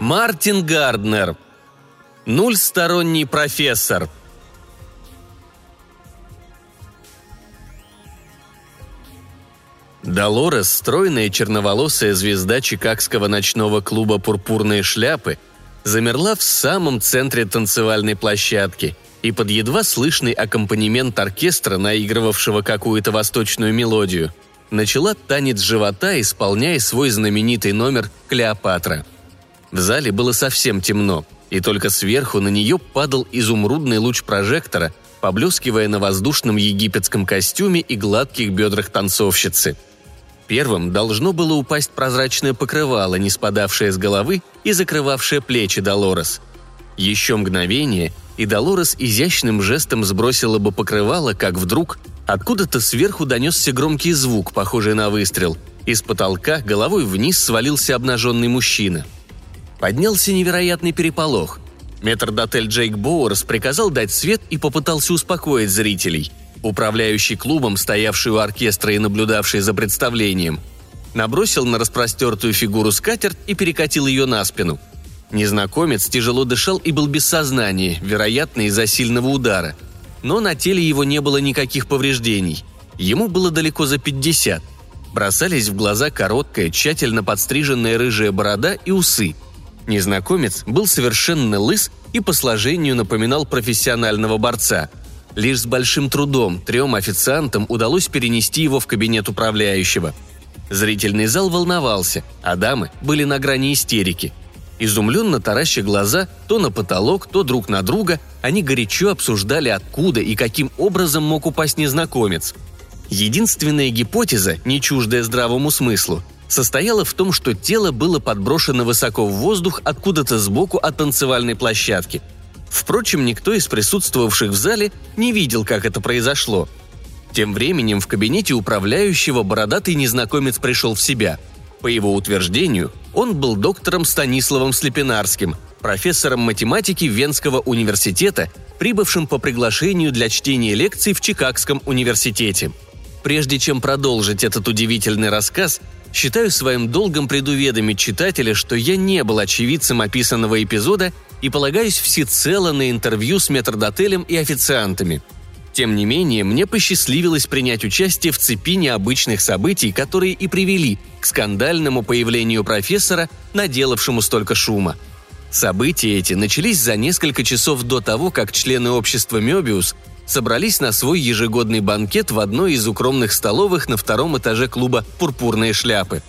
Мартин Гарднер. Нульсторонний профессор. Долорес, стройная черноволосая звезда чикагского ночного клуба «Пурпурные шляпы», замерла в самом центре танцевальной площадки и под едва слышный аккомпанемент оркестра, наигрывавшего какую-то восточную мелодию, начала танец живота, исполняя свой знаменитый номер «Клеопатра». В зале было совсем темно, и только сверху на нее падал изумрудный луч прожектора, поблескивая на воздушном египетском костюме и гладких бедрах танцовщицы. Первым должно было упасть прозрачное покрывало, не спадавшее с головы и закрывавшее плечи Долорес. Еще мгновение, и Долорес изящным жестом сбросила бы покрывало, как вдруг откуда-то сверху донесся громкий звук, похожий на выстрел. Из потолка головой вниз свалился обнаженный мужчина. Поднялся невероятный переполох. Метрдотель Джейк Боуэрс приказал дать свет и попытался успокоить зрителей. Управляющий клубом, стоявший у оркестра и наблюдавший за представлением, набросил на распростертую фигуру скатерть и перекатил ее на спину. Незнакомец тяжело дышал и был без сознания, вероятно, из-за сильного удара. Но на теле его не было никаких повреждений. Ему было далеко за 50. Бросались в глаза короткая, тщательно подстриженная рыжая борода и усы. Незнакомец был совершенно лыс и по сложению напоминал профессионального борца. Лишь с большим трудом 3 официантам удалось перенести его в кабинет управляющего. Зрительный зал волновался, а дамы были на грани истерики. Изумленно тараща глаза то на потолок, то друг на друга, они горячо обсуждали, откуда и каким образом мог упасть незнакомец. Единственная гипотеза, не чуждая здравому смыслу, состояла в том, что тело было подброшено высоко в воздух откуда-то сбоку от танцевальной площадки. Впрочем, никто из присутствовавших в зале не видел, как это произошло. Тем временем в кабинете управляющего бородатый незнакомец пришел в себя. По его утверждению, он был доктором Станиславом Сляпенарским, профессором математики Венского университета, прибывшим по приглашению для чтения лекций в Чикагском университете. Прежде чем продолжить этот удивительный рассказ, считаю своим долгом предуведомить читателя, что я не был очевидцем описанного эпизода и полагаюсь всецело на интервью с метрдотелем и официантами. Тем не менее, мне посчастливилось принять участие в цепи необычных событий, которые и привели к скандальному появлению профессора, наделавшему столько шума. События эти начались за несколько часов до того, как члены общества «Мёбиус» собрались на свой ежегодный банкет в одной из укромных столовых на 2-м этаже клуба «Пурпурные шляпы».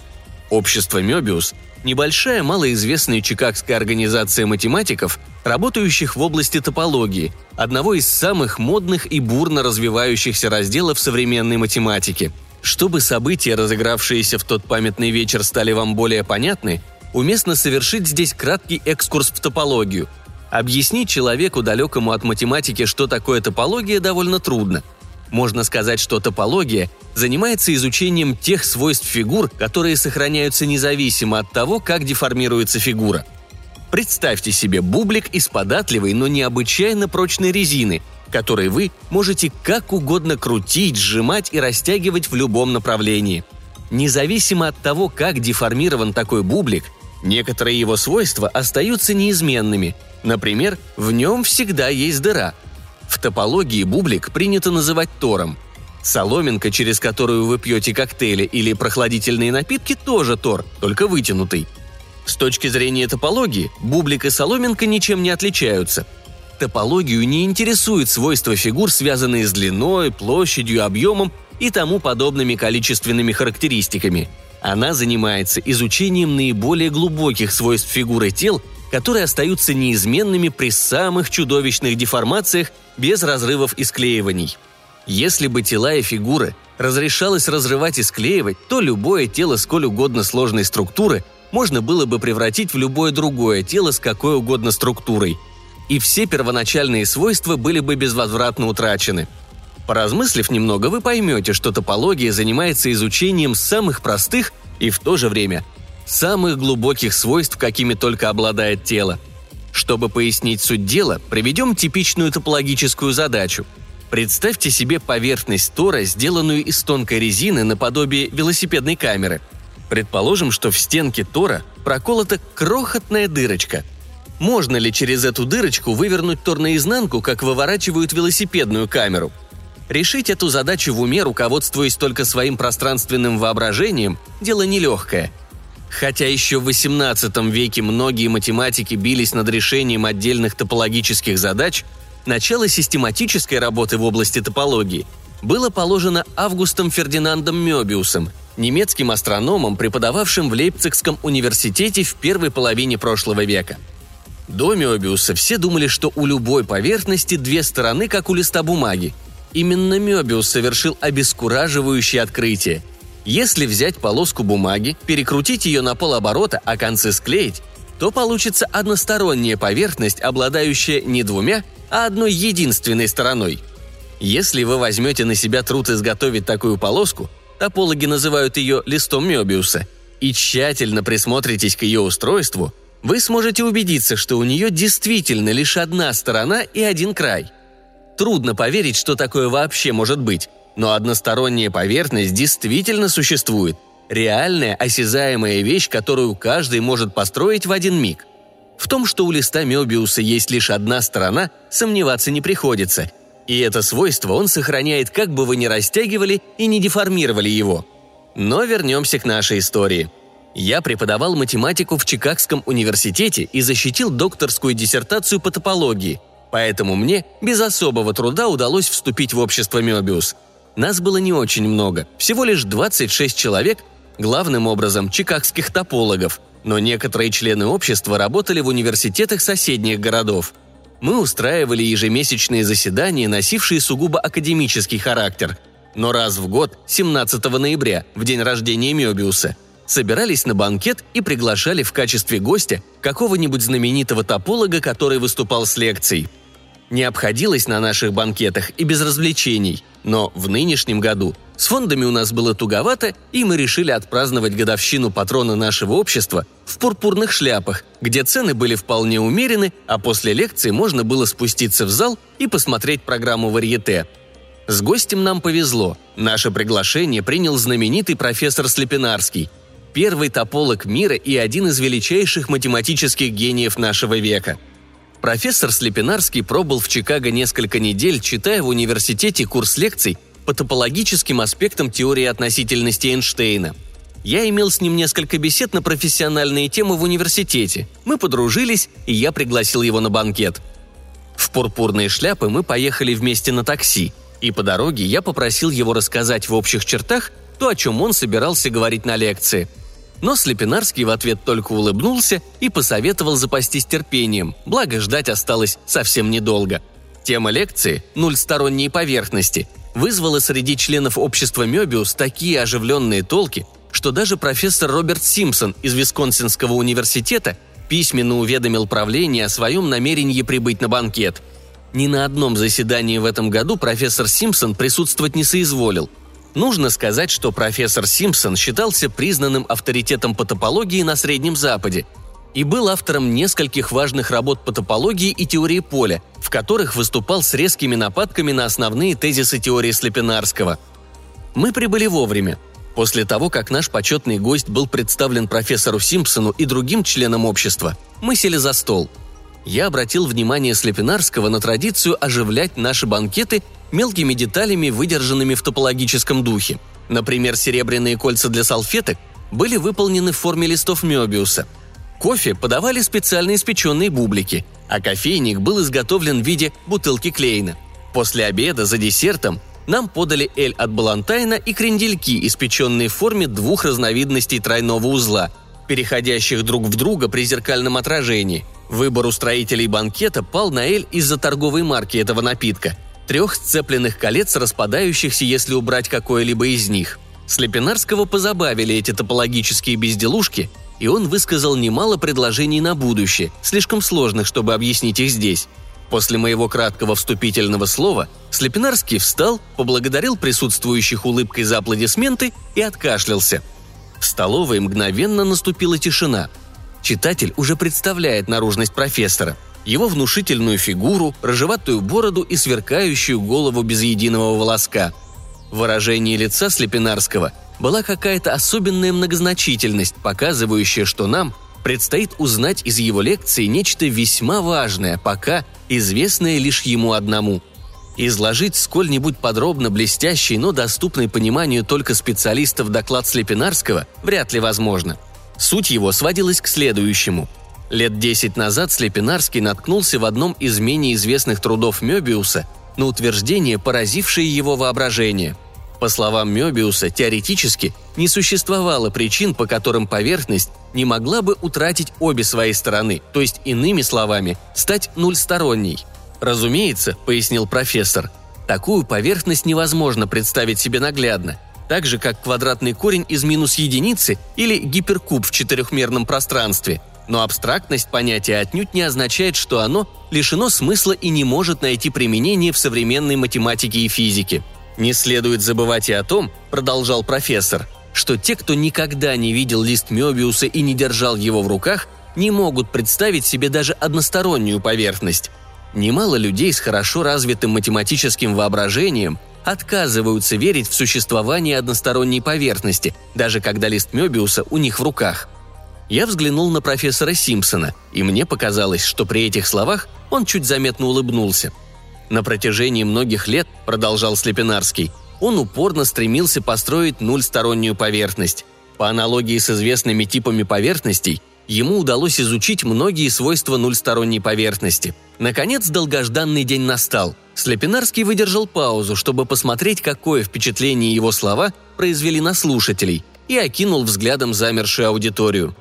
Общество «Мёбиус» – небольшая малоизвестная чикагская организация математиков, работающих в области топологии, одного из самых модных и бурно развивающихся разделов современной математики. Чтобы события, разыгравшиеся в тот памятный вечер, стали вам более понятны, уместно совершить здесь краткий экскурс в топологию. Объяснить человеку, далекому от математики, что такое топология, довольно трудно. Можно сказать, что топология занимается изучением тех свойств фигур, которые сохраняются независимо от того, как деформируется фигура. Представьте себе бублик из податливой, но необычайно прочной резины, который вы можете как угодно крутить, сжимать и растягивать в любом направлении. Независимо от того, как деформирован такой бублик, некоторые его свойства остаются неизменными. Например, в нем всегда есть дыра. В топологии бублик принято называть тором. Соломинка, через которую вы пьете коктейли или прохладительные напитки, тоже тор, только вытянутый. С точки зрения топологии, бублик и соломинка ничем не отличаются. Топологию не интересуют свойства фигур, связанные с длиной, площадью, объемом и тому подобными количественными характеристиками. Она занимается изучением наиболее глубоких свойств фигуры тел, которые остаются неизменными при самых чудовищных деформациях без разрывов и склеиваний. Если бы тела и фигуры разрешалось разрывать и склеивать, то любое тело сколь угодно сложной структуры можно было бы превратить в любое другое тело с какой угодно структурой, и все первоначальные свойства были бы безвозвратно утрачены. Поразмыслив немного, вы поймете, что топология занимается изучением самых простых и в то же время – самых глубоких свойств, какими только обладает тело. Чтобы пояснить суть дела, приведем типичную топологическую задачу. Представьте себе поверхность тора, сделанную из тонкой резины наподобие велосипедной камеры. Предположим, что в стенке тора проколота крохотная дырочка. Можно ли через эту дырочку вывернуть тор наизнанку, как выворачивают велосипедную камеру? Решить эту задачу в уме, руководствуясь только своим пространственным воображением, дело нелегкое. Хотя еще в XVIII веке многие математики бились над решением отдельных топологических задач, начало систематической работы в области топологии было положено Августом Фердинандом Мёбиусом, немецким астрономом, преподававшим в Лейпцигском университете в первой половине прошлого века. До Мёбиуса все думали, что у любой поверхности две стороны, как у листа бумаги. Именно Мёбиус совершил обескураживающее открытие. Если взять полоску бумаги, перекрутить ее на полоборота, а концы склеить, то получится односторонняя поверхность, обладающая не двумя, а одной единственной стороной. Если вы возьмете на себя труд изготовить такую полоску, топологи называют ее листом Мёбиуса, и тщательно присмотритесь к ее устройству, вы сможете убедиться, что у нее действительно лишь одна сторона и один край. Трудно поверить, что такое вообще может быть, но односторонняя поверхность действительно существует. Реальная, осязаемая вещь, которую каждый может построить в один миг. В том, что у листа Мёбиуса есть лишь одна сторона, сомневаться не приходится. И это свойство он сохраняет, как бы вы ни растягивали и не деформировали его. Но вернемся к нашей истории. Я преподавал математику в Чикагском университете и защитил докторскую диссертацию по топологии, поэтому мне без особого труда удалось вступить в общество Мёбиус. Нас было не очень много, всего лишь 26 человек, главным образом чикагских топологов, но некоторые члены общества работали в университетах соседних городов. Мы устраивали ежемесячные заседания, носившие сугубо академический характер, но раз в год, 17 ноября, в день рождения Мёбиуса, собирались на банкет и приглашали в качестве гостя какого-нибудь знаменитого тополога, который выступал с лекцией. Не обходилось на наших банкетах и без развлечений, но в нынешнем году с фондами у нас было туговато, и мы решили отпраздновать годовщину патрона нашего общества в пурпурных шляпах, где цены были вполне умерены, а после лекции можно было спуститься в зал и посмотреть программу «Варьете». С гостем нам повезло. Наше приглашение принял знаменитый профессор Сляпенарский, первый тополог мира и один из величайших математических гениев нашего века. Профессор Сляпенарский пробыл в Чикаго несколько недель, читая в университете курс лекций по топологическим аспектам теории относительности Эйнштейна. Я имел с ним несколько бесед на профессиональные темы в университете. Мы подружились, и я пригласил его на банкет. В пурпурные шляпы мы поехали вместе на такси, и по дороге я попросил его рассказать в общих чертах то, о чем он собирался говорить на лекции. Но Сляпенарский в ответ только улыбнулся и посоветовал запастись терпением, благо ждать осталось совсем недолго. Тема лекции «Нульсторонние поверхности» вызвало среди членов общества Мёбиус такие оживленные толки, что даже профессор Роберт Симпсон из Висконсинского университета письменно уведомил правление о своем намерении прибыть на банкет. Ни на одном заседании в этом году профессор Симпсон присутствовать не соизволил. Нужно сказать, что профессор Симпсон считался признанным авторитетом по топологии на Среднем Западе и был автором нескольких важных работ по топологии и теории поля, в которых выступал с резкими нападками на основные тезисы теории Сляпенарского. Мы прибыли вовремя. После того, как наш почетный гость был представлен профессору Симпсону и другим членам общества, мы сели за стол. Я обратил внимание Сляпенарского на традицию оживлять наши банкеты мелкими деталями, выдержанными в топологическом духе. Например, серебряные кольца для салфеток были выполнены в форме листов Мёбиуса. Кофе подавали специально испеченные бублики, а кофейник был изготовлен в виде бутылки Клейна. После обеда за десертом нам подали эль от Балантайна и крендельки, испеченные в форме двух разновидностей тройного узла, переходящих друг в друга при зеркальном отражении. Выбор у строителей банкета пал на эль из-за торговой марки этого напитка – трех сцепленных колец, распадающихся, если убрать какое-либо из них. Сляпенарского позабавили эти топологические безделушки, и он высказал немало предложений на будущее, слишком сложных, чтобы объяснить их здесь. После моего краткого вступительного слова Сляпенарский встал, поблагодарил присутствующих улыбкой за аплодисменты и откашлялся. В столовой мгновенно наступила тишина. Читатель уже представляет наружность профессора, его внушительную фигуру, рыжеватую бороду и сверкающую голову без единого волоска. В выражении лица Сляпенарского была какая-то особенная многозначительность, показывающая, что нам предстоит узнать из его лекции нечто весьма важное, пока известное лишь ему одному. Изложить сколь-нибудь подробно блестящий, но доступный пониманию только специалистов доклад Сляпенарского вряд ли возможно. Суть его сводилась к следующему. Лет 10 назад Сляпенарский наткнулся в одном из менее известных трудов Мёбиуса на утверждение, поразившее его воображение. По словам Мёбиуса, теоретически не существовало причин, по которым поверхность не могла бы утратить обе свои стороны, то есть, иными словами, стать нульсторонней. «Разумеется, — пояснил профессор, — такую поверхность невозможно представить себе наглядно, так же, как квадратный корень из минус единицы или гиперкуб в четырехмерном пространстве. Но абстрактность понятия отнюдь не означает, что оно лишено смысла и не может найти применение в современной математике и физике. Не следует забывать и о том, — продолжал профессор, — что те, кто никогда не видел лист Мёбиуса и не держал его в руках, не могут представить себе даже одностороннюю поверхность. Немало людей с хорошо развитым математическим воображением отказываются верить в существование односторонней поверхности, даже когда лист Мёбиуса у них в руках. Я взглянул на профессора Симпсона, и мне показалось, что при этих словах он чуть заметно улыбнулся. На протяжении многих лет, продолжал Сляпенарский, он упорно стремился построить нульстороннюю поверхность. По аналогии с известными типами поверхностей, ему удалось изучить многие свойства нульсторонней поверхности. Наконец, долгожданный день настал. Сляпенарский выдержал паузу, чтобы посмотреть, какое впечатление его слова произвели на слушателей, и окинул взглядом замершую аудиторию.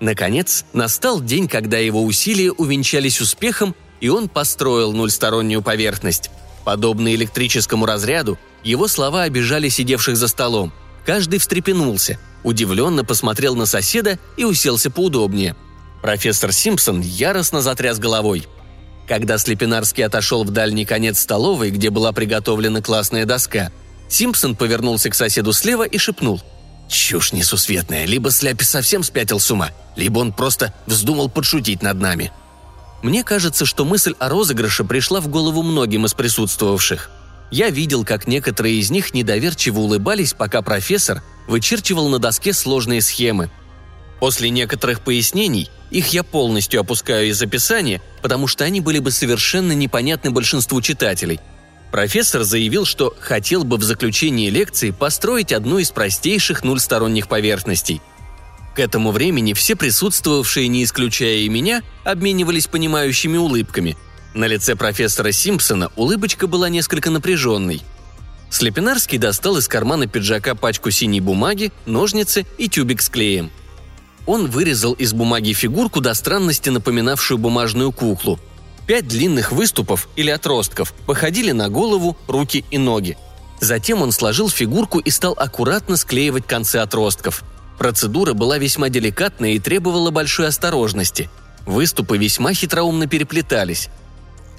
Наконец, настал день, когда его усилия увенчались успехом, и он построил нульстороннюю поверхность. Подобно электрическому разряду, его слова обижали сидевших за столом. Каждый встрепенулся, удивленно посмотрел на соседа и уселся поудобнее. Профессор Симпсон яростно затряс головой. Когда Сляпенарский отошел в дальний конец столовой, где была приготовлена классная доска, Симпсон повернулся к соседу слева и шепнул: «Чушь несусветная, либо Сляпи совсем спятил с ума, либо он просто вздумал подшутить над нами». Мне кажется, что мысль о розыгрыше пришла в голову многим из присутствовавших. Я видел, как некоторые из них недоверчиво улыбались, пока профессор вычерчивал на доске сложные схемы. После некоторых пояснений, их я полностью опускаю из описания, потому что они были бы совершенно непонятны большинству читателей. Профессор заявил, что хотел бы в заключении лекции построить одну из простейших нульсторонних поверхностей. К этому времени все присутствовавшие, не исключая и меня, обменивались понимающими улыбками. На лице профессора Симпсона улыбочка была несколько напряженной. Сляпенарский достал из кармана пиджака пачку синей бумаги, ножницы и тюбик с клеем. Он вырезал из бумаги фигурку, до странности напоминавшую бумажную куклу. 5 длинных выступов или отростков походили на голову, руки и ноги. Затем он сложил фигурку и стал аккуратно склеивать концы отростков. Процедура была весьма деликатная и требовала большой осторожности. Выступы весьма хитроумно переплетались.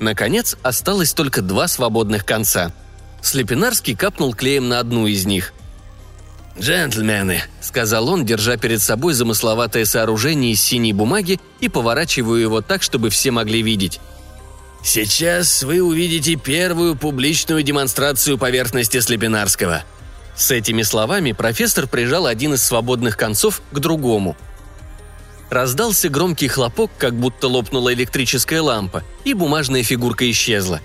Наконец, осталось только 2 свободных конца. Сляпенарский капнул клеем на одну из них. «Джентльмены», — сказал он, держа перед собой замысловатое сооружение из синей бумаги и поворачивая его так, чтобы все могли видеть. «Сейчас вы увидите первую публичную демонстрацию поверхности Сляпенарского». С этими словами профессор прижал один из свободных концов к другому. Раздался громкий хлопок, как будто лопнула электрическая лампа, и бумажная фигурка исчезла.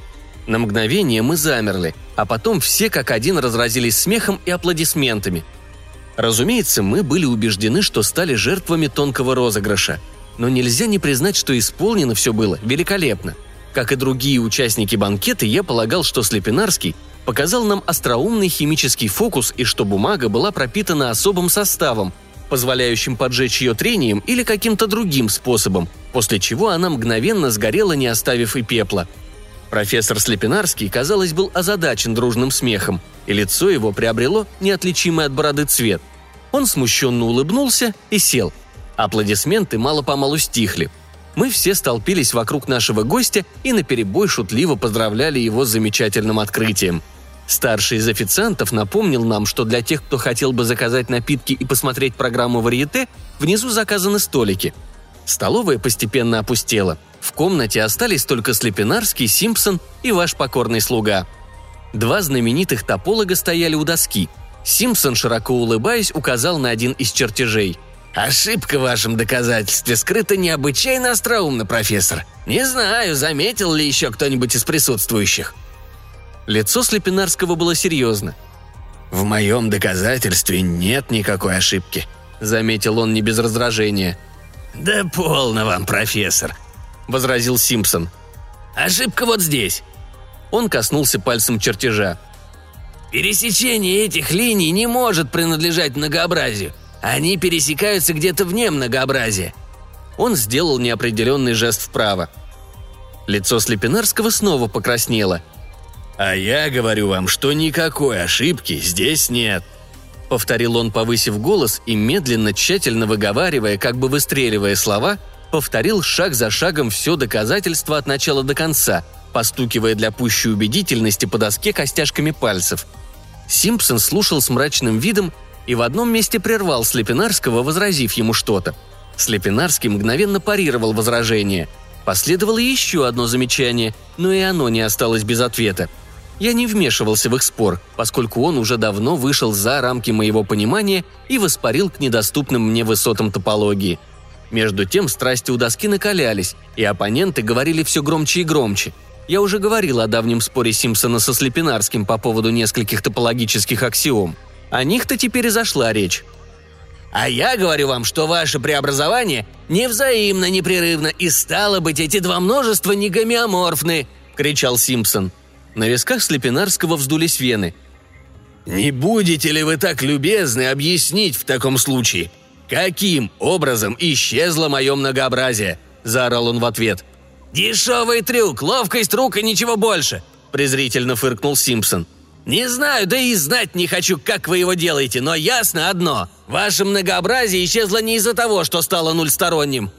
На мгновение мы замерли, а потом все как один разразились смехом и аплодисментами. Разумеется, мы были убеждены, что стали жертвами тонкого розыгрыша. Но нельзя не признать, что исполнено все было великолепно. Как и другие участники банкета, я полагал, что Сляпенарский показал нам остроумный химический фокус и что бумага была пропитана особым составом, позволяющим поджечь ее трением или каким-то другим способом, после чего она мгновенно сгорела, не оставив и пепла. Профессор Сляпенарский, казалось, был озадачен дружным смехом, и лицо его приобрело неотличимый от бороды цвет. Он смущенно улыбнулся и сел. Аплодисменты мало-помалу стихли. Мы все столпились вокруг нашего гостя и наперебой шутливо поздравляли его с замечательным открытием. Старший из официантов напомнил нам, что для тех, кто хотел бы заказать напитки и посмотреть программу варьете, внизу заказаны столики. Столовая постепенно опустела. В комнате остались только Сляпенарский, Симпсон и ваш покорный слуга. Два знаменитых тополога стояли у доски. Симпсон, широко улыбаясь, указал на один из чертежей. «Ошибка в вашем доказательстве скрыта необычайно остроумно, профессор. Не знаю, заметил ли еще кто-нибудь из присутствующих». Лицо Сляпенарского было серьезно. «В моем доказательстве нет никакой ошибки», — заметил он не без раздражения. «Да полно вам, профессор», — возразил Симпсон. «Ошибка вот здесь». Он коснулся пальцем чертежа. «Пересечение этих линий не может принадлежать многообразию. Они пересекаются где-то вне многообразия». Он сделал неопределенный жест вправо. Лицо Сляпенарского снова покраснело. «А я говорю вам, что никакой ошибки здесь нет», — повторил он, повысив голос и медленно, тщательно выговаривая, как бы выстреливая слова, повторил шаг за шагом все доказательство от начала до конца, постукивая для пущей убедительности по доске костяшками пальцев. Симпсон слушал с мрачным видом и в одном месте прервал Сляпенарского, возразив ему что-то. Сляпенарский мгновенно парировал возражение. Последовало еще одно замечание, но и оно не осталось без ответа. Я не вмешивался в их спор, поскольку он уже давно вышел за рамки моего понимания и воспарил к недоступным мне высотам топологии. Между тем страсти у доски накалялись, и оппоненты говорили все громче и громче. Я уже говорил о давнем споре Симпсона со Сляпенарским по поводу нескольких топологических аксиом. О них-то теперь и зашла речь. «А я говорю вам, что ваше преобразование невзаимно, непрерывно, и стало быть, эти два множества не гомеоморфны!» – кричал Симпсон. На висках Сляпенарского вздулись вены. «Не будете ли вы так любезны объяснить в таком случае, каким образом исчезло мое многообразие?» – заорал он в ответ. «Дешевый трюк, ловкость рук и ничего больше!» – презрительно фыркнул Симпсон. «Не знаю, да и знать не хочу, как вы его делаете, но ясно одно. Ваше многообразие исчезло не из-за того, что стало нульсторонним».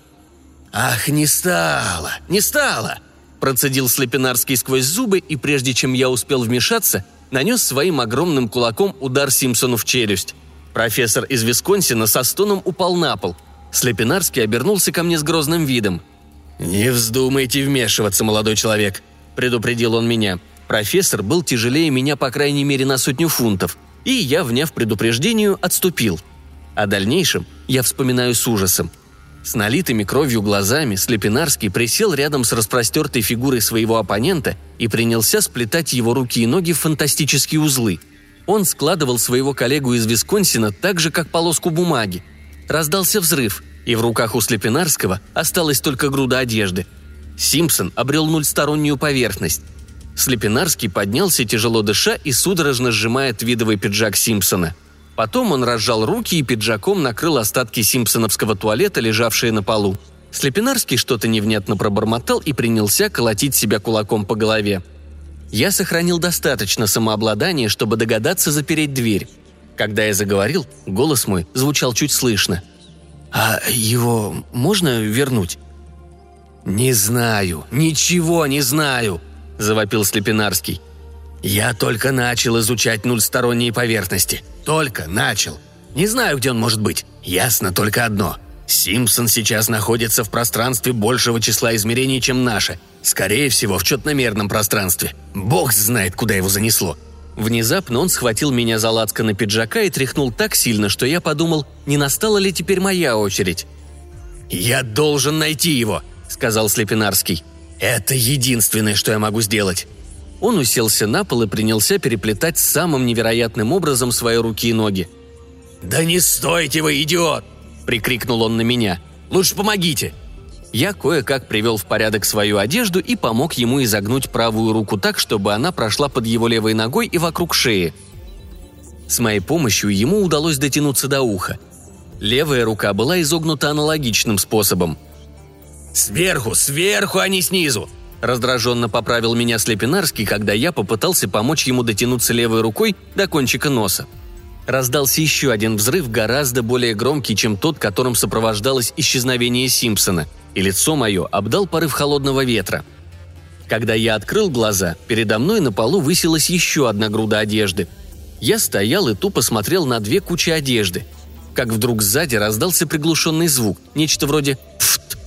«Ах, не стало!» процедил Сляпенарский сквозь зубы, и прежде чем я успел вмешаться, нанес своим огромным кулаком удар Симпсону в челюсть. Профессор из Висконсина со стоном упал на пол. Сляпенарский обернулся ко мне с грозным видом. «Не вздумайте вмешиваться, молодой человек», – предупредил он меня. Профессор был тяжелее меня по крайней мере на 100 фунтов, и я, вняв предупреждению, отступил. О дальнейшем я вспоминаю с ужасом. С налитыми кровью глазами Сляпенарский присел рядом с распростертой фигурой своего оппонента и принялся сплетать его руки и ноги в фантастические узлы. Он складывал своего коллегу из Висконсина так же, как полоску бумаги. Раздался взрыв, и в руках у Сляпенарского осталась только груда одежды. Симпсон обрел нульстороннюю поверхность. Сляпенарский поднялся, тяжело дыша и судорожно сжимая твидовый пиджак Симпсона. Потом он разжал руки и пиджаком накрыл остатки симпсоновского туалета, лежавшие на полу. Сляпенарский что-то невнятно пробормотал и принялся колотить себя кулаком по голове. Я сохранил достаточно самообладания, чтобы догадаться запереть дверь. Когда я заговорил, голос мой звучал чуть слышно. «А его можно вернуть?» «Не знаю, ничего не знаю!» – завопил Сляпенарский. «Я только начал изучать нульсторонние поверхности. Только начал. Не знаю, где он может быть. Ясно только одно. Симпсон сейчас находится в пространстве большего числа измерений, чем наше. Скорее всего, в четномерном пространстве. Бог знает, куда его занесло». Внезапно он схватил меня за лацканы пиджака и тряхнул так сильно, что я подумал, не настала ли теперь моя очередь. «Я должен найти его», – сказал Сляпенарский. «Это единственное, что я могу сделать». Он уселся на пол и принялся переплетать самым невероятным образом свои руки и ноги. «Да не стойте вы, идиот!» – прикрикнул он на меня. «Лучше помогите!» Я кое-как привел в порядок свою одежду и помог ему изогнуть правую руку так, чтобы она прошла под его левой ногой и вокруг шеи. С моей помощью ему удалось дотянуться до уха. Левая рука была изогнута аналогичным способом. «Сверху, а не снизу!» – раздраженно поправил меня Сляпенарский, когда я попытался помочь ему дотянуться левой рукой до кончика носа. Раздался еще один взрыв, гораздо более громкий, чем тот, которым сопровождалось исчезновение Симпсона, и лицо мое обдал порыв холодного ветра. Когда я открыл глаза, передо мной на полу высилась еще одна груда одежды. Я стоял и тупо смотрел на две кучи одежды. Как вдруг сзади раздался приглушенный звук, нечто вроде «фт».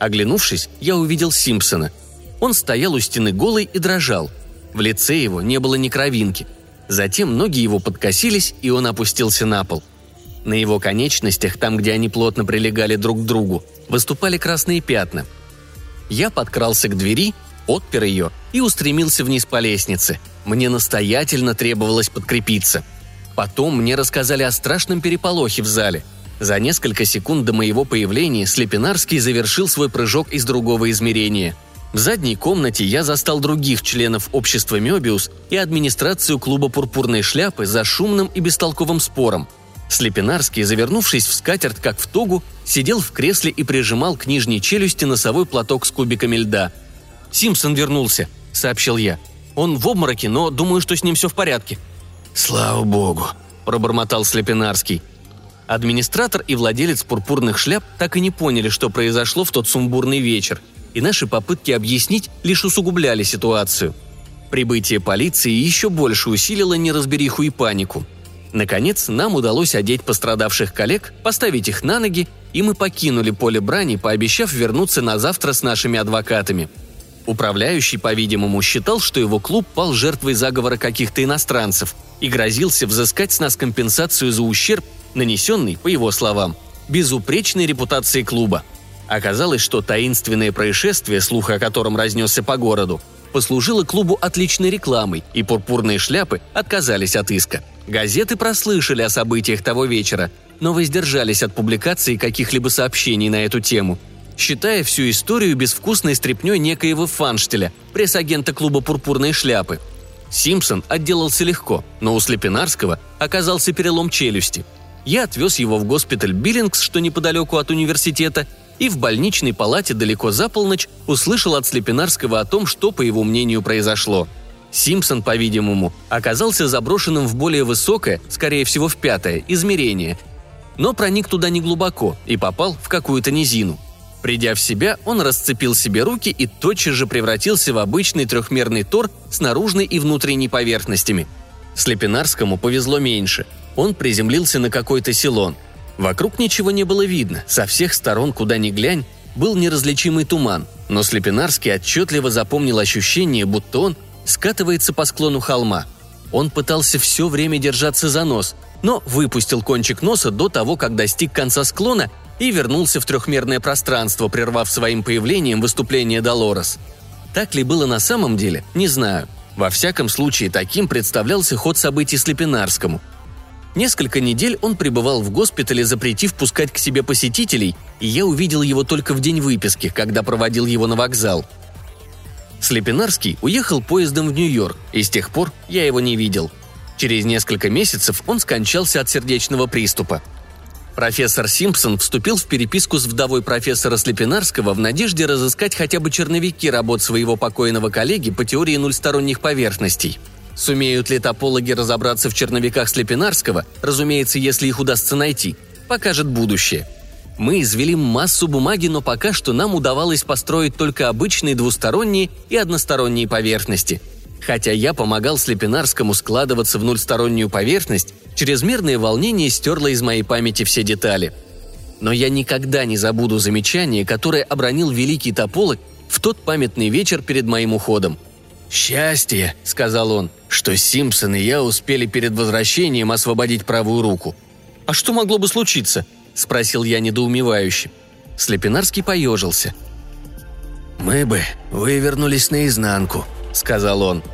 Оглянувшись, я увидел Симпсона. Он стоял у стены голый и дрожал. В лице его не было ни кровинки. Затем ноги его подкосились, и он опустился на пол. На его конечностях, там, где они плотно прилегали друг к другу, выступали красные пятна. Я подкрался к двери, отпер ее и устремился вниз по лестнице. Мне настоятельно требовалось подкрепиться. Потом мне рассказали о страшном переполохе в зале. За несколько секунд до моего появления Сляпенарский завершил свой прыжок из другого измерения. В задней комнате я застал других членов общества «Мёбиус» и администрацию клуба «Пурпурной шляпы» за шумным и бестолковым спором. Сляпенарский, завернувшись в скатерть, как в тогу, сидел в кресле и прижимал к нижней челюсти носовой платок с кубиками льда. «Симпсон вернулся», — сообщил я. «Он в обмороке, но думаю, что с ним все в порядке». «Слава богу», — пробормотал Сляпенарский. Администратор и владелец пурпурных шляп так и не поняли, что произошло в тот сумбурный вечер, и наши попытки объяснить лишь усугубляли ситуацию. Прибытие полиции еще больше усилило неразбериху и панику. Наконец, нам удалось одеть пострадавших коллег, поставить их на ноги, и мы покинули поле брани, пообещав вернуться на завтра с нашими адвокатами. Управляющий, по-видимому, считал, что его клуб пал жертвой заговора каких-то иностранцев и грозился взыскать с нас компенсацию за ущерб, нанесенный, по его словам, безупречной репутации клуба. Оказалось, что таинственное происшествие, слух о котором разнесся по городу, послужило клубу отличной рекламой, и пурпурные шляпы отказались от иска. Газеты прослышали о событиях того вечера, но воздержались от публикации каких-либо сообщений на эту тему, считая всю историю безвкусной стряпнёй некоего Фанштеля, пресс-агента клуба «Пурпурные шляпы». Симпсон отделался легко, но у Сляпенарского оказался перелом челюсти. Я отвез его в госпиталь Билингс, что неподалеку от университета, и в больничной палате далеко за полночь услышал от Сляпенарского о том, что, по его мнению, произошло. Симпсон, по-видимому, оказался заброшенным в более высокое, скорее всего, в пятое, измерение, но проник туда неглубоко и попал в какую-то низину. Придя в себя, он расцепил себе руки и тотчас же превратился в обычный трехмерный тор с наружной и внутренней поверхностями. Сляпенарскому повезло меньше. Он приземлился на какой-то силон. Вокруг ничего не было видно, со всех сторон, куда ни глянь, был неразличимый туман, но Сляпенарский отчетливо запомнил ощущение, будто он скатывается по склону холма. Он пытался все время держаться за нос, но выпустил кончик носа до того, как достиг конца склона и вернулся в трехмерное пространство, прервав своим появлением выступление Долорес. Так ли было на самом деле, не знаю. Во всяком случае, таким представлялся ход событий Сляпенарскому. Несколько недель он пребывал в госпитале, запретив пускать к себе посетителей, и я увидел его только в день выписки, когда проводил его на вокзал. Сляпенарский уехал поездом в Нью-Йорк, и с тех пор я его не видел. Через несколько месяцев он скончался от сердечного приступа. Профессор Симпсон вступил в переписку с вдовой профессора Сляпенарского в надежде разыскать хотя бы черновики работ своего покойного коллеги по теории нуль-сторонних поверхностей. Сумеют ли топологи разобраться в черновиках Сляпенарского, разумеется, если их удастся найти, покажет будущее. Мы извели массу бумаги, но пока что нам удавалось построить только обычные двусторонние и односторонние поверхности. Хотя я помогал Сляпенарскому складываться в нульстороннюю поверхность, чрезмерное волнение стерло из моей памяти все детали. Но я никогда не забуду замечание, которое обронил великий тополог в тот памятный вечер перед моим уходом. «Счастье», — сказал он, — «что Симпсон и я успели перед возвращением освободить правую руку». «А что могло бы случиться?» — спросил я недоумевающе. Сляпенарский поежился. «Мы бы вывернулись наизнанку», — сказал он.